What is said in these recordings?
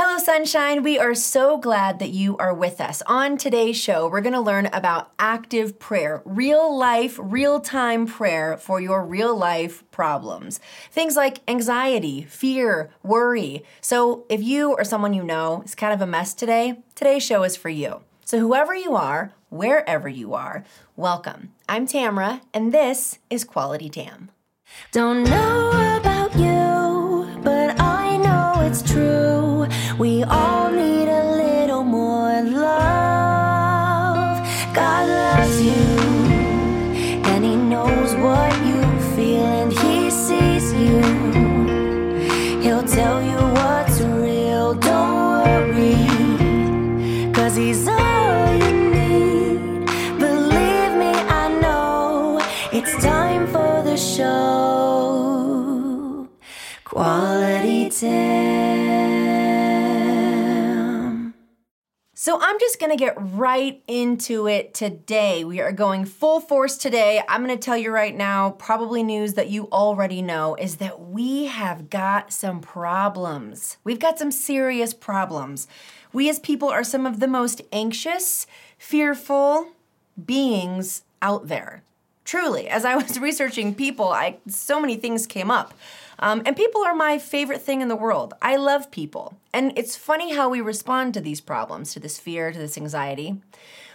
Hello, Sunshine. We are so glad that you are with us. On today's show, we're going to learn about active prayer, real life, real time prayer for your real life problems. Things like anxiety, fear, worry. So if you or someone you know is kind of a mess today, today's show is for you. So whoever you are, wherever you are, welcome. I'm Tamara, and this is Quality Tam. Don't know about you, but I know it's true. We all need a little more love. God loves you, and He knows what you feel, and He sees you. He'll tell you what's real, don't worry, 'cause He's all you need. Believe me, I know, it's time for the show. Quality Tam. So I'm just going to get right into it today. We are going full force today. I'm going to tell you right now, probably news that you already know, is that we have got some problems. We've got some serious problems. We as people are some of the most anxious, fearful beings out there. Truly, as I was researching people, so many things came up. And people are my favorite thing in the world. I love people. And it's funny how we respond to these problems, to this fear, to this anxiety.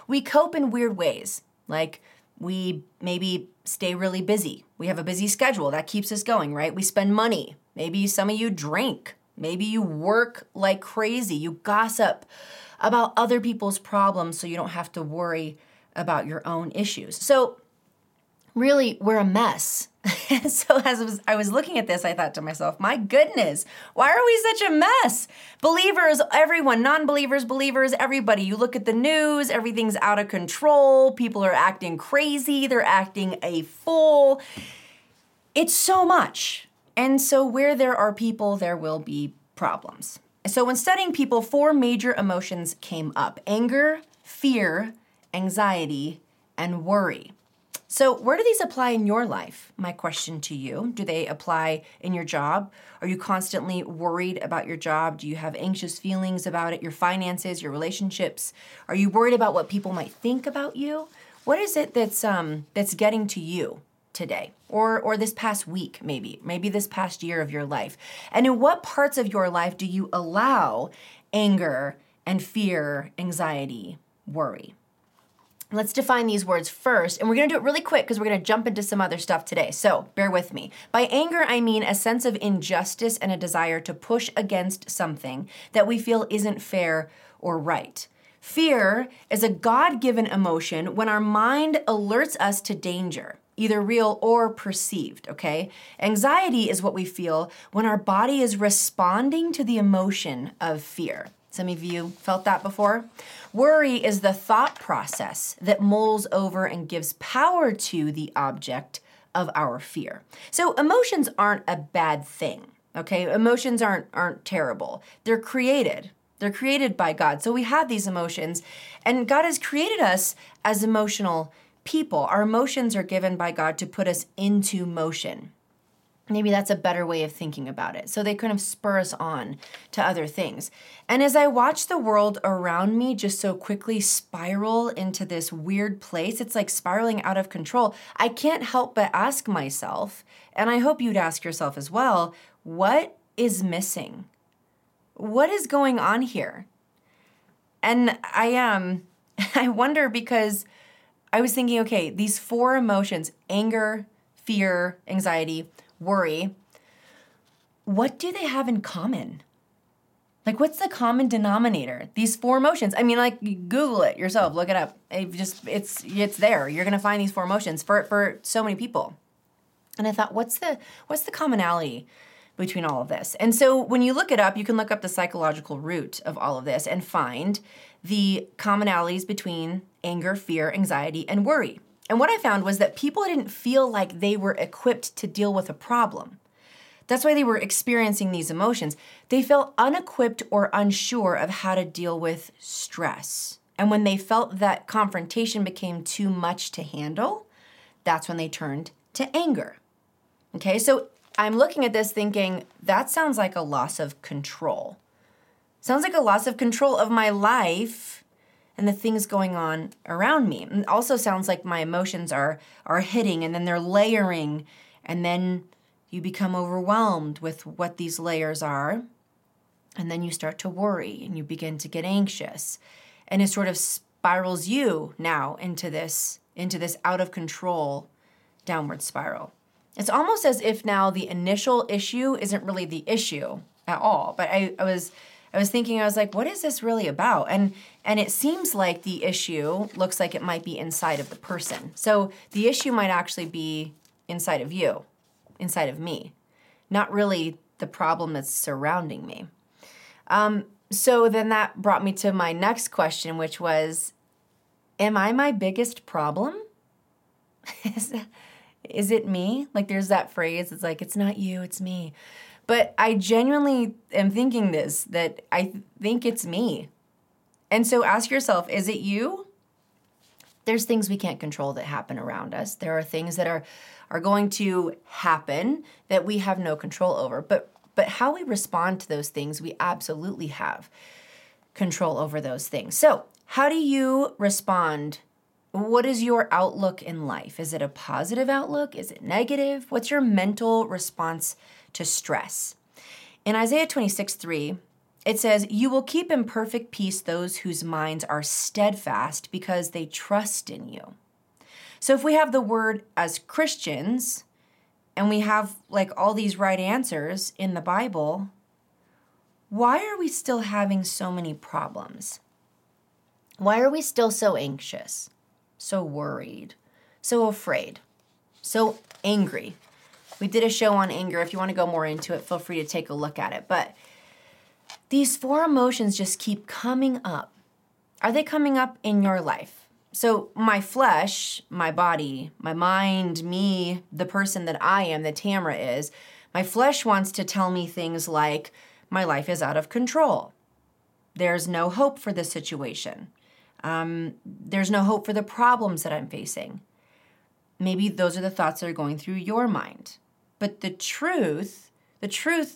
We cope in weird ways. Like, we maybe stay really busy. We have a busy schedule. That keeps us going, right? We spend money. Maybe some of you drink. Maybe you work like crazy. You gossip about other people's problems so you don't have to worry about your own issues. So really, we're a mess. And so as I was looking at this, I thought to myself, my goodness, why are we such a mess? Believers, everyone, non-believers, believers, everybody. You look at the news, everything's out of control. People are acting crazy. They're acting a fool. It's so much. And so where there are people, there will be problems. So when studying people, four major emotions came up: anger, fear, anxiety, and worry. So where do these apply in your life? My question to you, do they apply in your job? Are you constantly worried about your job? Do you have anxious feelings about it, your finances, your relationships? Are you worried about what people might think about you? What is it that's getting to you today or this past week maybe this past year of your life? And in what parts of your life do you allow anger and fear, anxiety, worry? Let's define these words first, and we're going to do it really quick because we're going to jump into some other stuff today, so bear with me. By anger, I mean a sense of injustice and a desire to push against something that we feel isn't fair or right. Fear is a God-given emotion when our mind alerts us to danger, either real or perceived, okay? Anxiety is what we feel when our body is responding to the emotion of fear. Some of you felt that before. Worry is the thought process that mulls over and gives power to the object of our fear. So emotions aren't a bad thing, okay? Emotions aren't terrible. They're created. They're created by God. So we have these emotions, and God has created us as emotional people. Our emotions are given by God to put us into motion. Maybe that's a better way of thinking about it. So they kind of spur us on to other things. And as I watch the world around me just so quickly spiral into this weird place, it's like spiraling out of control. I can't help but ask myself, and I hope you'd ask yourself as well, what is missing? What is going on here? And I wonder, because I was thinking, okay, these four emotions, anger, fear, anxiety, worry, what do they have in common? Like, what's the common denominator? These four emotions. I mean, like, Google it yourself, look it up. It's there. You're gonna find these four emotions for so many people. And I thought, what's the commonality between all of this? And so when you look it up, you can look up the psychological root of all of this and find the commonalities between anger, fear, anxiety, and worry. And what I found was that people didn't feel like they were equipped to deal with a problem. That's why they were experiencing these emotions. They felt unequipped or unsure of how to deal with stress. And when they felt that confrontation became too much to handle, that's when they turned to anger. Okay, so I'm looking at this thinking, that sounds like a loss of control. Sounds like a loss of control of my life and the things going on around me. And also sounds like my emotions are hitting and then they're layering, and then you become overwhelmed with what these layers are. And then you start to worry and you begin to get anxious. And it sort of spirals you now into this out of control downward spiral. It's almost as if now the initial issue isn't really the issue at all. But I was thinking, I was like, what is this really about? And it seems like the issue looks like it might be inside of the person. So the issue might actually be inside of you, inside of me, not really the problem that's surrounding me. So then that brought me to my next question, which was, am I my biggest problem? Is it me? Like, there's that phrase, it's like, it's not you, it's me. But I genuinely am thinking this, that I think it's me. And so ask yourself, is it you? There's things we can't control that happen around us. There are things that are going to happen that we have no control over. But how we respond to those things, we absolutely have control over those things. So how do you respond? What is your outlook in life? Is it a positive outlook? Is it negative? What's your mental response to stress? In Isaiah 26:3, it says, "You will keep in perfect peace those whose minds are steadfast because they trust in you." So if we have the word as Christians, and we have like all these right answers in the Bible, why are we still having so many problems? Why are we still so anxious, so worried, so afraid, so angry? We did a show on anger. If you want to go more into it, feel free to take a look at it. But these four emotions just keep coming up. Are they coming up in your life? So my flesh, my body, my mind, me, the person that I am, that Tamara is, my flesh wants to tell me things like, my life is out of control. There's no hope for this situation. There's no hope for the problems that I'm facing. Maybe those are the thoughts that are going through your mind. But the truth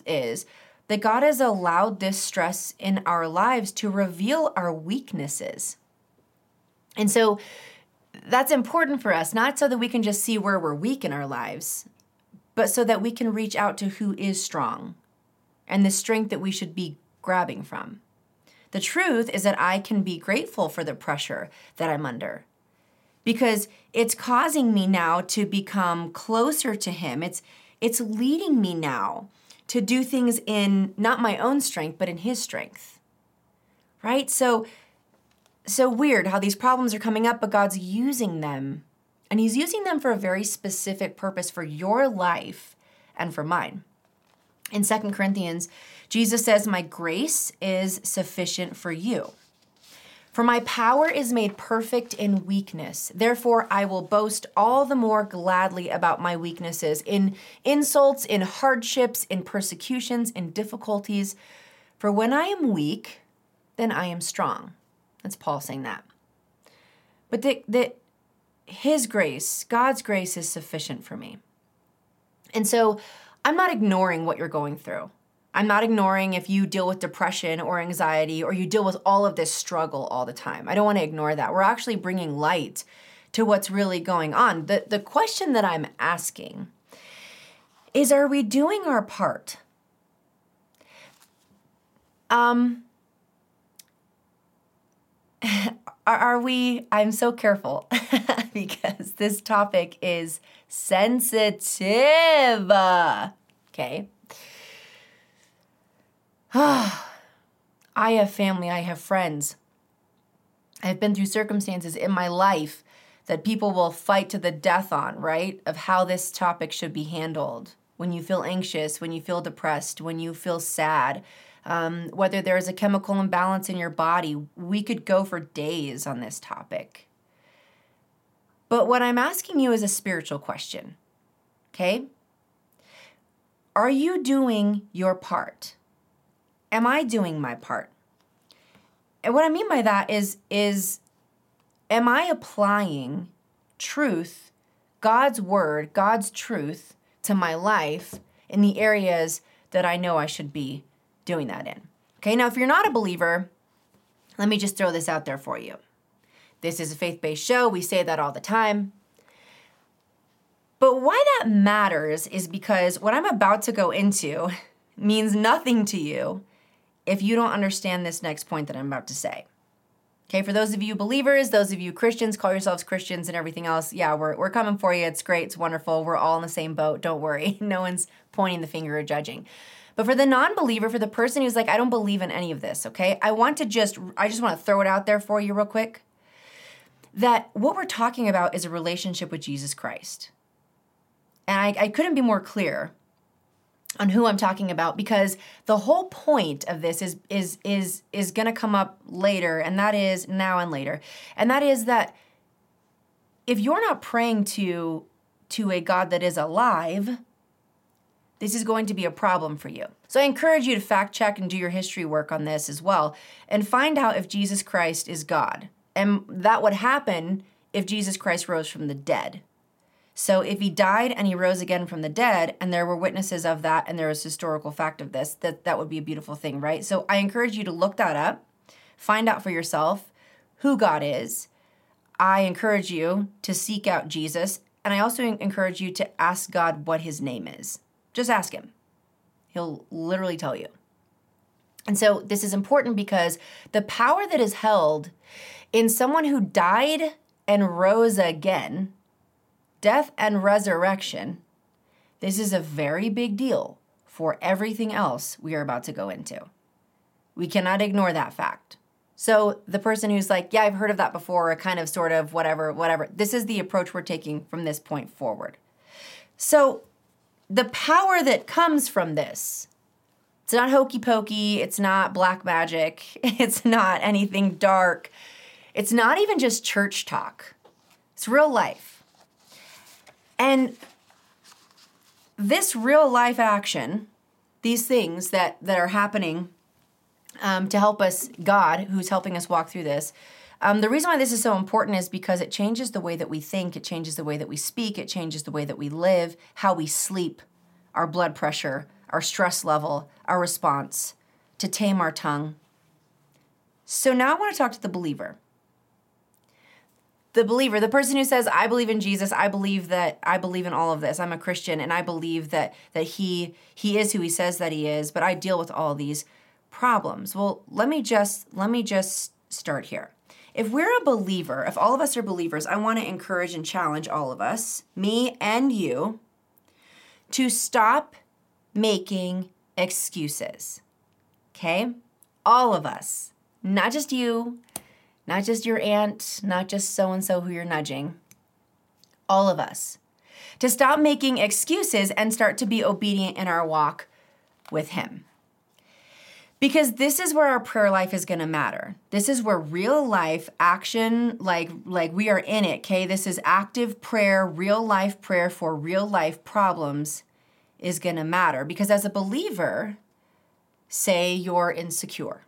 is that God has allowed this stress in our lives to reveal our weaknesses. And so that's important for us, not so that we can just see where we're weak in our lives, but so that we can reach out to who is strong and the strength that we should be grabbing from. The truth is that I can be grateful for the pressure that I'm under because it's causing me now to become closer to Him. It's leading me now to do things in not my own strength, but in His strength, right? So weird how these problems are coming up, but God's using them. And He's using them for a very specific purpose for your life and for mine. In 2 Corinthians, Jesus says, "My grace is sufficient for you. For my power is made perfect in weakness. Therefore, I will boast all the more gladly about my weaknesses, in insults, in hardships, in persecutions, in difficulties. For when I am weak, then I am strong." That's Paul saying that. But that His grace, God's grace, is sufficient for me. And so I'm not ignoring what you're going through. I'm not ignoring if you deal with depression or anxiety or you deal with all of this struggle all the time. I don't want to ignore that. We're actually bringing light to what's really going on. The question that I'm asking is, are we doing our part? Are we? I'm so careful because this topic is sensitive. Okay. I have family. I have friends. I've been through circumstances in my life that people will fight to the death on, right? Of how this topic should be handled. When you feel anxious, when you feel depressed, when you feel sad, whether there is a chemical imbalance in your body, we could go for days on this topic. But what I'm asking you is a spiritual question, okay? Are you doing your part? Am I doing my part? And what I mean by that is am I applying truth, God's word, God's truth, to my life in the areas that I know I should be doing that in? Okay, now if you're not a believer, let me just throw this out there for you. This is a faith-based show. We say that all the time. But why that matters is because what I'm about to go into means nothing to you if you don't understand this next point that I'm about to say. Okay, for those of you believers, those of you Christians, call yourselves Christians and everything else, yeah, we're coming for you. It's great. It's wonderful. We're all in the same boat. Don't worry. No one's pointing the finger or judging. But for the non-believer, for the person who's like, I don't believe in any of this, okay? I just want to throw it out there for you real quick that what we're talking about is a relationship with Jesus Christ. And I couldn't be more clear on who I'm talking about, because the whole point of this is going to come up later, and that is now and later. And that is that if you're not praying to a God that is alive, this is going to be a problem for you. So I encourage you to fact check and do your history work on this as well and find out if Jesus Christ is God. And that would happen if Jesus Christ rose from the dead. So if he died and he rose again from the dead, and there were witnesses of that, and there was historical fact of this, that would be a beautiful thing, right? So I encourage you to look that up, find out for yourself who God is. I encourage you to seek out Jesus, and I also encourage you to ask God what his name is. Just ask him. He'll literally tell you. And so this is important because the power that is held in someone who died and rose again, death and resurrection, this is a very big deal for everything else we are about to go into. We cannot ignore that fact. So the person who's like, yeah, I've heard of that before, or kind of, sort of, whatever, this is the approach we're taking from this point forward. So the power that comes from this, it's not hokey pokey, it's not black magic, it's not anything dark, it's not even just church talk, it's real life. And this real life action, these things that are happening to help us, God, who's helping us walk through this, the reason why this is so important is because it changes the way that we think, it changes the way that we speak, it changes the way that we live, how we sleep, our blood pressure, our stress level, our response, to tame our tongue. So now I want to talk to the believer. The believer, the person who says, I believe in Jesus, I believe in all of this, I'm a Christian, and I believe that he is who he says that he is, but I deal with all these problems. Well, let me just start here. If we're a believer, if all of us are believers, I want to encourage and challenge all of us, me and you, to stop making excuses, okay? All of us, not just you, not just your aunt, not just so-and-so who you're nudging, all of us, to stop making excuses and start to be obedient in our walk with him. Because this is where our prayer life is going to matter. This is where real life action, like we are in it, okay? This is active prayer, real life prayer for real life problems is going to matter. Because as a believer, say you're insecure.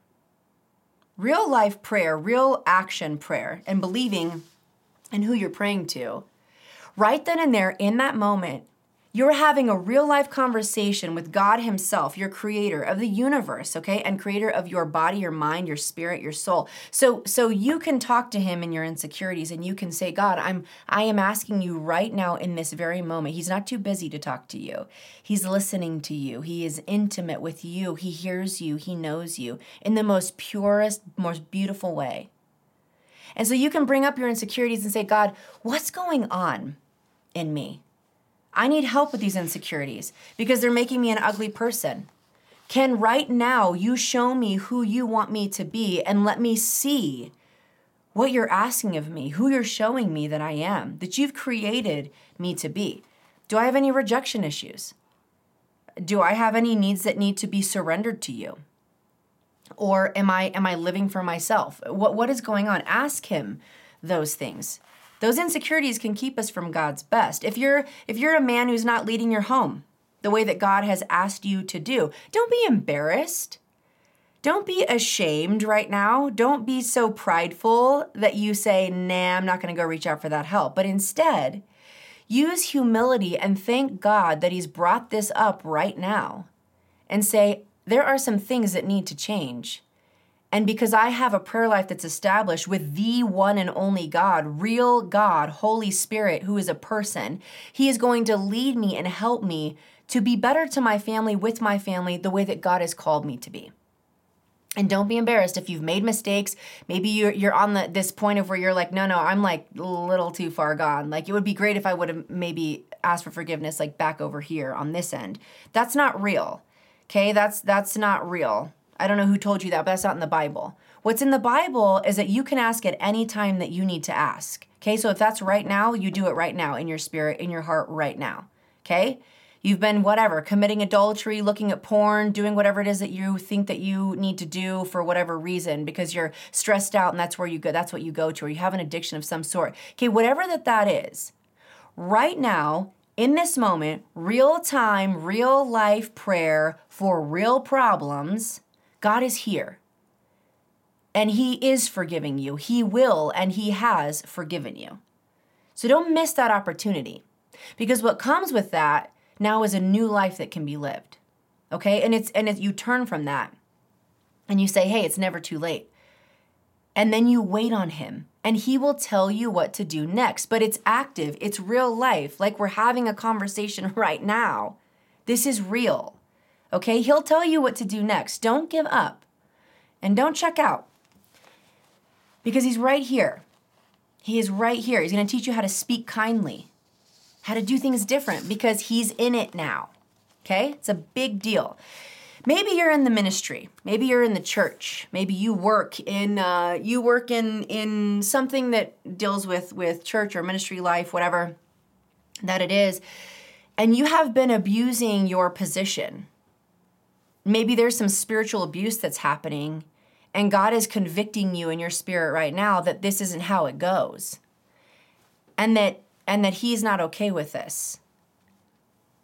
Real life prayer, real action prayer, and believing in who you're praying to, right then and there in that moment, you're having a real-life conversation with God himself, your creator of the universe, okay? And creator of your body, your mind, your spirit, your soul. So you can talk to him in your insecurities, and you can say, God, I am asking you right now in this very moment. He's not too busy to talk to you. He's listening to you. He is intimate with you. He hears you. He knows you in the most purest, most beautiful way. And so you can bring up your insecurities and say, God, what's going on in me? I need help with these insecurities because they're making me an ugly person. Can right now you show me who you want me to be and let me see what you're asking of me, who you're showing me that I am, that you've created me to be? Do I have any rejection issues? Do I have any needs that need to be surrendered to you? Or am I living for myself? What is going on? Ask him those things. Those insecurities can keep us from God's best. If you're a man who's not leading your home the way that God has asked you to do, don't be embarrassed. Don't be ashamed right now. Don't be so prideful that you say, nah, I'm not going to go reach out for that help. But instead, use humility and thank God that he's brought this up right now and say, there are some things that need to change. And because I have a prayer life that's established with the one and only God, real God, Holy Spirit, who is a person, He is going to lead me and help me to be better to my family, with my family, the way that God has called me to be. And don't be embarrassed if you've made mistakes. Maybe you're on this point of where you're like, no, I'm like a little too far gone. Like, it would be great if I would have maybe asked for forgiveness, like back over here on this end. That's not real, okay? That's not real. I don't know who told you that, but that's not in the Bible. What's in the Bible is that you can ask at any time that you need to ask, okay? So if that's right now, you do it right now in your spirit, in your heart right now, okay? You've been whatever, committing adultery, looking at porn, doing whatever it is that you think that you need to do for whatever reason because you're stressed out and that's where you go, that's what you go to, or you have an addiction of some sort. Okay, whatever that is, right now, in this moment, real time, real life prayer for real problems, God is here. And He is forgiving you. He will, and He has forgiven you. So don't miss that opportunity, because what comes with that now is a new life that can be lived, okay? You turn from that and you say, hey, it's never too late. And then you wait on Him and He will tell you what to do next, but it's active, it's real life. Like, we're having a conversation right now. This is real, okay? He'll tell you what to do next. Don't give up and don't check out, because He's right here. He is right here. He's gonna teach you how to speak kindly, how to do things different, because He's in it now, okay? It's a big deal. Maybe you're in the ministry. Maybe you're in the church. Maybe you work in something that deals with church or ministry life, whatever that it is, and you have been abusing your position. Maybe there's some spiritual abuse that's happening, and God is convicting you in your spirit right now that this isn't how it goes, and that He's not okay with this.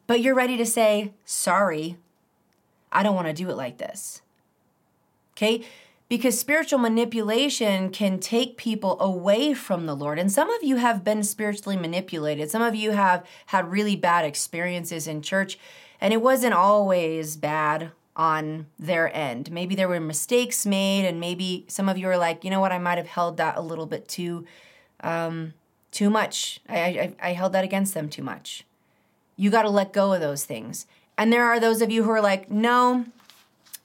But you're ready to say, sorry, I don't want to do it like this, okay? Because spiritual manipulation can take people away from the Lord. And some of you have been spiritually manipulated. Some of you have had really bad experiences in church, and it wasn't always bad on their end. Maybe there were mistakes made, and maybe some of you are like, you know what, I might have held that a little bit too much. I held that against them too much. You got to let go of those things. And there are those of you who are like, no,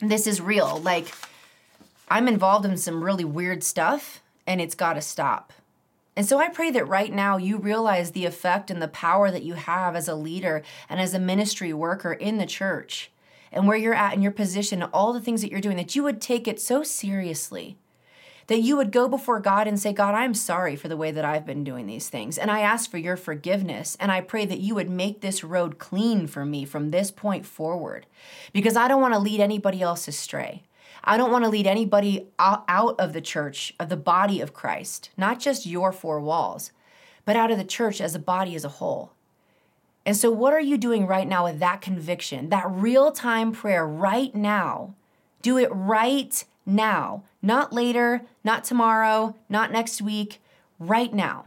this is real. Like, I'm involved in some really weird stuff and it's got to stop. And so I pray that right now you realize the effect and the power that you have as a leader and as a ministry worker in the church, and where you're at in your position, all the things that you're doing, that you would take it so seriously that you would go before God and say, God, I'm sorry for the way that I've been doing these things. And I ask for your forgiveness. And I pray that you would make this road clean for me from this point forward, because I don't want to lead anybody else astray. I don't want to lead anybody out of the church, of the body of Christ, not just your four walls, but out of the church as a body as a whole. And so what are you doing right now with that conviction, that real-time prayer right now? Do it right now, not later, not tomorrow, not next week, right now.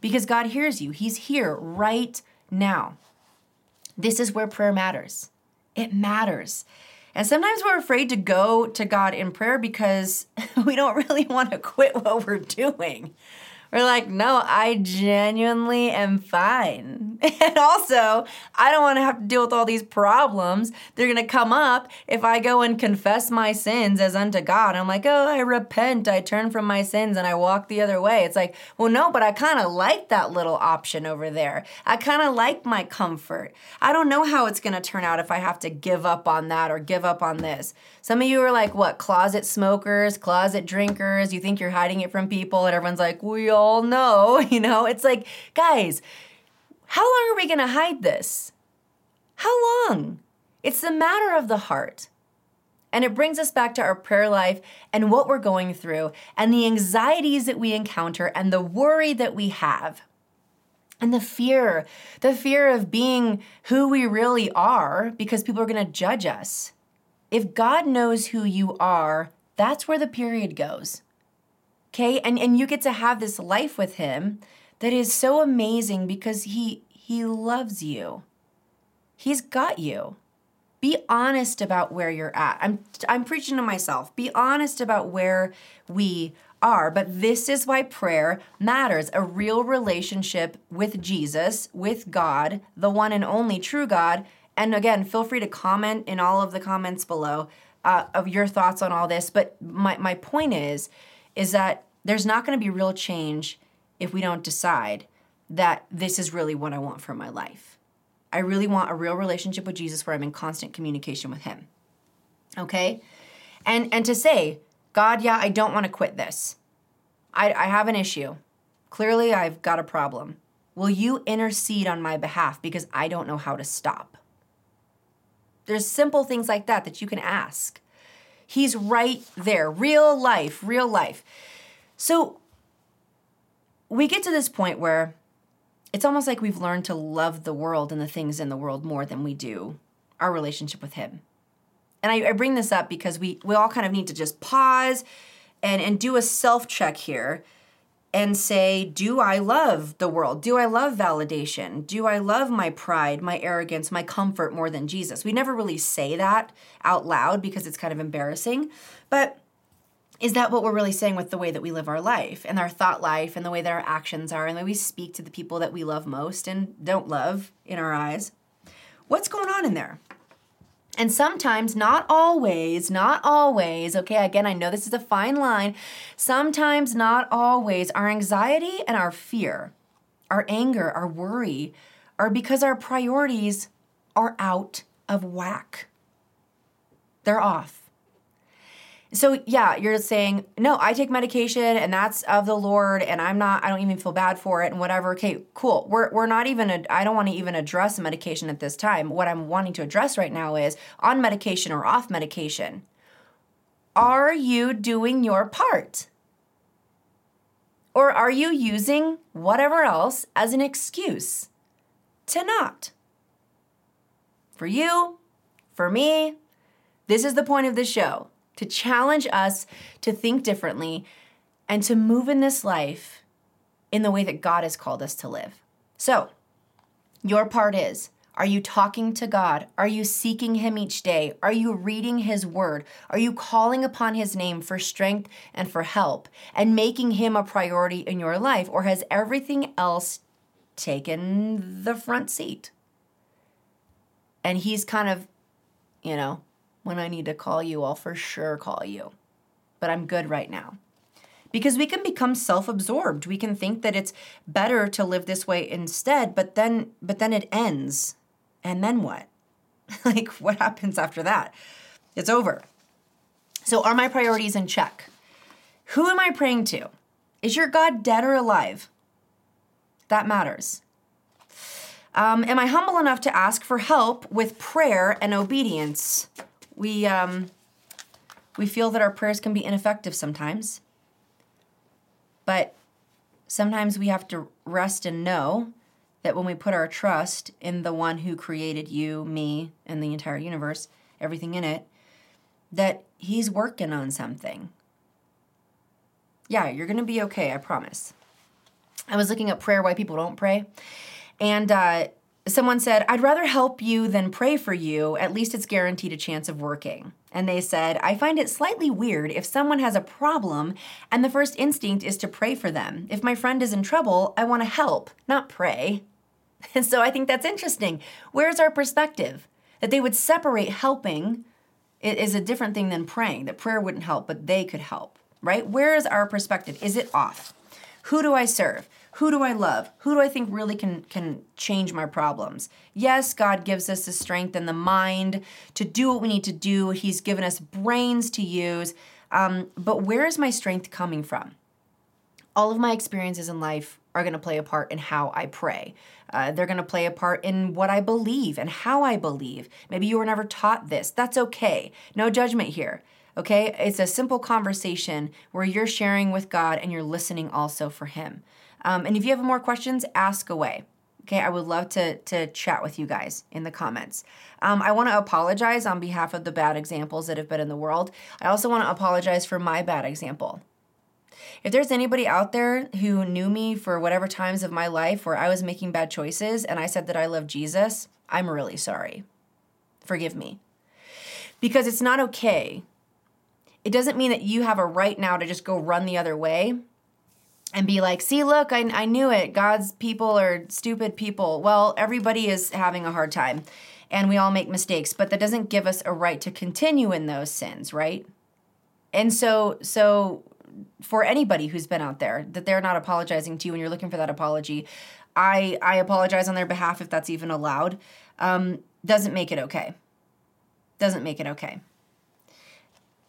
Because God hears you. He's here right now. This is where prayer matters. It matters. And sometimes we're afraid to go to God in prayer because we don't really want to quit what we're doing. We're like, no, I genuinely am fine. And also, I don't want to have to deal with all these problems. They're going to come up if I go and confess my sins as unto God. I'm like, oh, I repent, I turn from my sins, and I walk the other way. It's like, well, no, but I kind of like that little option over there. I kind of like my comfort. I don't know how it's going to turn out if I have to give up on that or give up on this. Some of you are like, what, closet smokers, closet drinkers. You think you're hiding it from people, and everyone's like, we all know, you know, it's like, guys, how long are we going to hide this? How long? It's the matter of the heart. And it brings us back to our prayer life and what we're going through and the anxieties that we encounter and the worry that we have and the fear of being who we really are, because people are going to judge us. If God knows who you are, that's where the period goes. Okay, and you get to have this life with Him that is so amazing, because he loves you. He's got you. Be honest about where you're at. I'm preaching to myself. Be honest about where we are. But this is why prayer matters. A real relationship with Jesus, with God, the one and only true God. And again, feel free to comment in all of the comments below of your thoughts on all this. But my point is that there's not going to be real change if we don't decide that this is really what I want for my life. I really want a real relationship with Jesus where I'm in constant communication with him. Okay? And to say, God, yeah, I don't want to quit this. I have an issue. Clearly, I've got a problem. Will you intercede on my behalf because I don't know how to stop? There's simple things like that that you can ask. He's right there. Real life, real life. So we get to this point where it's almost like we've learned to love the world and the things in the world more than we do our relationship with him. And I bring this up because we all kind of need to just pause and do a self-check here and say, do I love the world? Do I love validation? Do I love my pride, my arrogance, my comfort more than Jesus? We never really say that out loud because it's kind of embarrassing. But is that what we're really saying with the way that we live our life and our thought life and the way that our actions are and the way we speak to the people that we love most and don't love in our eyes? What's going on in there? And sometimes, not always, okay, again, I know this is a fine line. Sometimes, not always, our anxiety and our fear, our anger, our worry are because our priorities are out of whack. They're off. So yeah, you're saying, no, I take medication and that's of the Lord and I don't even feel bad for it and whatever. Okay, cool. We're not even, I don't want to even address medication at this time. What I'm wanting to address right now is on medication or off medication. Are you doing your part? Or are you using whatever else as an excuse to not? For you, for me, this is the point of the show. To challenge us to think differently and to move in this life in the way that God has called us to live. So, your part is, are you talking to God? Are you seeking him each day? Are you reading his word? Are you calling upon his name for strength and for help and making him a priority in your life? Or has everything else taken the front seat? And he's kind of, you know, when I need to call you, I'll for sure call you. But I'm good right now. Because we can become self-absorbed. We can think that it's better to live this way instead, but then it ends. And then what? Like, what happens after that? It's over. So are my priorities in check? Who am I praying to? Is your God dead or alive? That matters. Am I humble enough to ask for help with prayer and obedience? We feel that our prayers can be ineffective sometimes, but sometimes we have to rest and know that when we put our trust in the one who created you, me, and the entire universe, everything in it, that he's working on something. Yeah, you're going to be okay, I promise. I was looking up prayer, why people don't pray, and someone said, I'd rather help you than pray for you. At least it's guaranteed a chance of working. And they said, I find it slightly weird if someone has a problem and the first instinct is to pray for them. If my friend is in trouble, I want to help, not pray. And so I think that's interesting. Where's our perspective? That they would separate helping is a different thing than praying, that prayer wouldn't help, but they could help, right? Where is our perspective? Is it off? Who do I serve? Who do I love? Who do I think really can change my problems? Yes, God gives us the strength and the mind to do what we need to do. He's given us brains to use. But where is my strength coming from? All of my experiences in life are going to play a part in how I pray. They're going to play a part in what I believe and how I believe. Maybe you were never taught this. That's okay. No judgment here. Okay? It's a simple conversation where you're sharing with God and you're listening also for him. And if you have more questions, ask away. Okay, I would love to chat with you guys in the comments. I want to apologize on behalf of the bad examples that have been in the world. I also want to apologize for my bad example. If there's anybody out there who knew me for whatever times of my life where I was making bad choices and I said that I love Jesus, I'm really sorry. Forgive me. because it's not okay. It doesn't mean that you have a right now to just go run the other way and be like, see, look, I knew it. God's people are stupid people. Well, everybody is having a hard time and we all make mistakes, but that doesn't give us a right to continue in those sins, right? And so for anybody who's been out there, that they're not apologizing to you and you're looking for that apology, I apologize on their behalf if that's even allowed. Doesn't make it okay. Doesn't make it okay.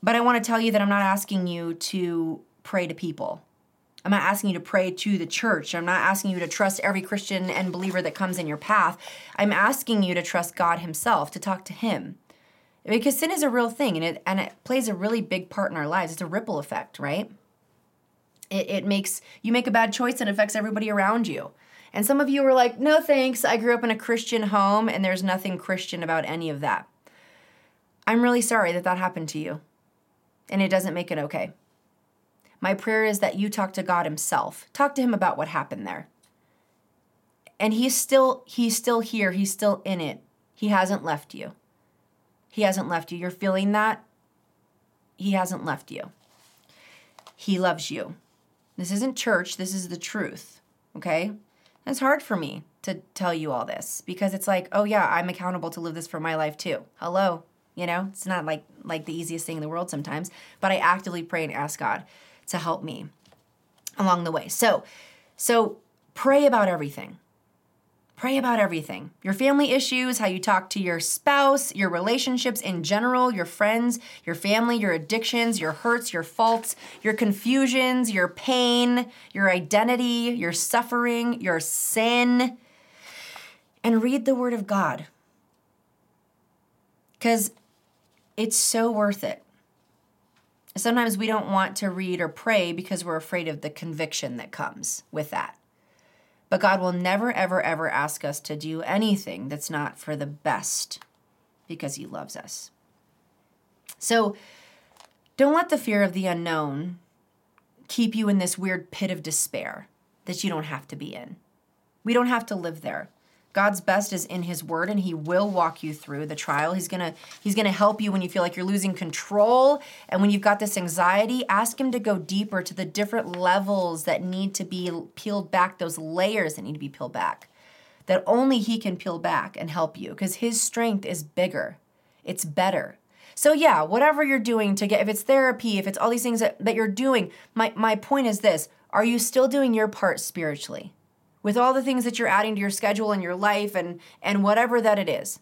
But I want to tell you that I'm not asking you to pray to people. I'm not asking you to pray to the church. I'm not asking you to trust every Christian and believer that comes in your path. I'm asking you to trust God himself, to talk to him. Because sin is a real thing, and it plays a really big part in our lives. It's a ripple effect, right? It makes, you make a bad choice and affects everybody around you. And some of you were like, no thanks, I grew up in a Christian home, and there's nothing Christian about any of that. I'm really sorry that that happened to you, and it doesn't make it okay. My prayer is that you talk to God himself. Talk to him about what happened there. And he's still here. He's still in it. He hasn't left you. He hasn't left you. You're feeling that? He hasn't left you. He loves you. This isn't church. This is the truth, okay? It's hard for me to tell you all this because it's like, oh yeah, I'm accountable to live this for my life too. Hello? You know, it's not like the easiest thing in the world sometimes, but I actively pray and ask God to help me along the way. So pray about everything. Pray about everything. Your family issues, how you talk to your spouse, your relationships in general, your friends, your family, your addictions, your hurts, your faults, your confusions, your pain, your identity, your suffering, your sin. And read the Word of God. Because it's so worth it. Sometimes we don't want to read or pray because we're afraid of the conviction that comes with that. But God will never, ever, ever ask us to do anything that's not for the best because he loves us. So don't let the fear of the unknown keep you in this weird pit of despair that you don't have to be in. We don't have to live there. God's best is in his word, and he will walk you through the trial. He's gonna help you when you feel like you're losing control and when you've got this anxiety. Ask him to go deeper to the different levels that need to be peeled back, those layers that need to be peeled back, that only he can peel back and help you because his strength is bigger. It's better. So yeah, whatever you're doing to get, if it's therapy, if it's all these things that you're doing, my point is this, are you still doing your part spiritually? With all the things that you're adding to your schedule and your life and whatever that it is,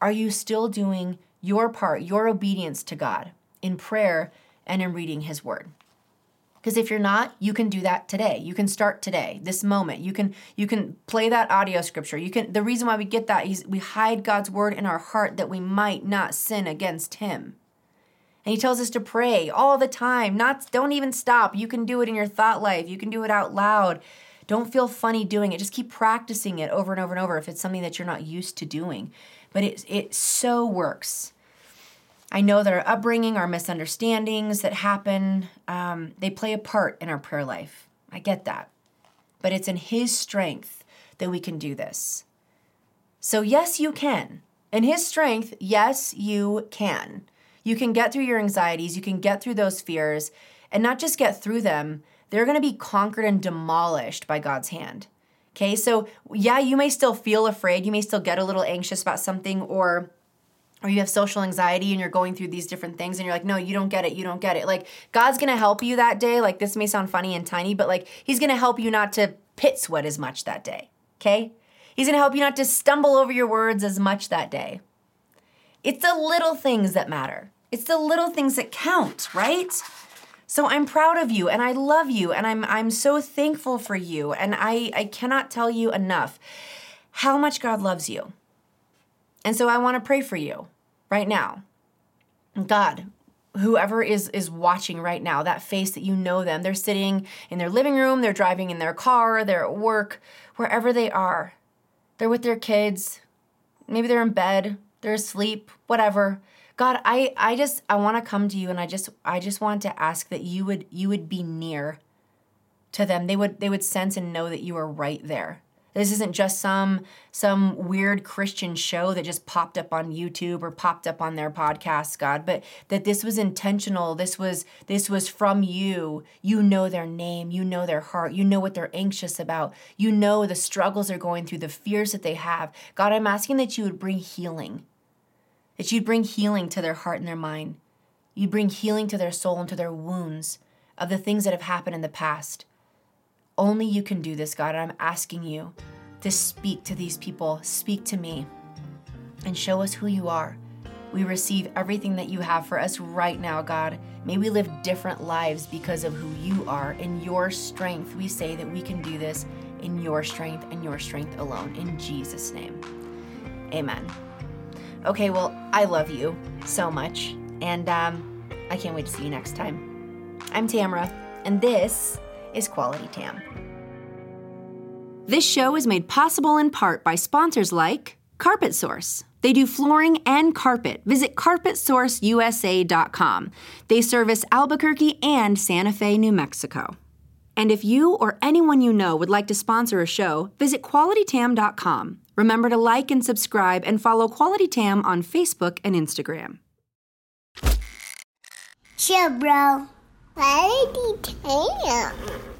are you still doing your part, your obedience to God in prayer and in reading his word? Because if you're not, you can do that today. You can start today, this moment. You can play that audio scripture. The reason why we get that is we hide God's word in our heart that we might not sin against him. And he tells us to pray all the time. Don't even stop. You can do it in your thought life. You can do it out loud. Don't feel funny doing it. Just keep practicing it over and over and over if it's something that you're not used to doing. But it so works. I know that our upbringing, our misunderstandings that happen, they play a part in our prayer life. I get that. But it's in his strength that we can do this. So yes, you can. In his strength, yes, you can. You can get through your anxieties. You can get through those fears and not just get through them. They're going to be conquered and demolished by God's hand. Okay, so yeah, you may still feel afraid. You may still get a little anxious about something or you have social anxiety and you're going through these different things and you're like, no, you don't get it. You don't get it. Like God's going to help you that day. Like this may sound funny and tiny, but like he's going to help you not to pit sweat as much that day. Okay, he's going to help you not to stumble over your words as much that day. It's the little things that matter. It's the little things that count, right? So I'm proud of you and I love you and I'm so thankful for you and I cannot tell you enough how much God loves you. And so I want to pray for you right now. God, whoever is watching right now, that face that you know them, they're sitting in their living room, they're driving in their car, they're at work, wherever they are. They're with their kids, maybe they're in bed, they're asleep, whatever. God, I want to come to you and I just want to ask that you would be near to them. They would sense and know that you are right there. This isn't just some weird Christian show that just popped up on YouTube or popped up on their podcast, God, but that this was intentional. This was from you. You know their name. You know their heart. You know what they're anxious about. You know the struggles they're going through, the fears that they have. God, I'm asking that you would bring healing, that you'd bring healing to their heart and their mind. You bring healing to their soul and to their wounds of the things that have happened in the past. Only you can do this, God. And I'm asking you to speak to these people, speak to me, and show us who you are. We receive everything that you have for us right now, God. May we live different lives because of who you are. In your strength, we say that we can do this in your strength and your strength alone. In Jesus' name, amen. Okay, well, I love you so much. And I can't wait to see you next time. I'm Tamara, and this is Quality Tam. This show is made possible in part by sponsors like Carpet Source. They do flooring and carpet. Visit carpetsourceusa.com. They service Albuquerque and Santa Fe, New Mexico. And if you or anyone you know would like to sponsor a show, visit qualitytam.com. Remember to like and subscribe and follow Quality Tam on Facebook and Instagram. Chill, bro. Quality Tam.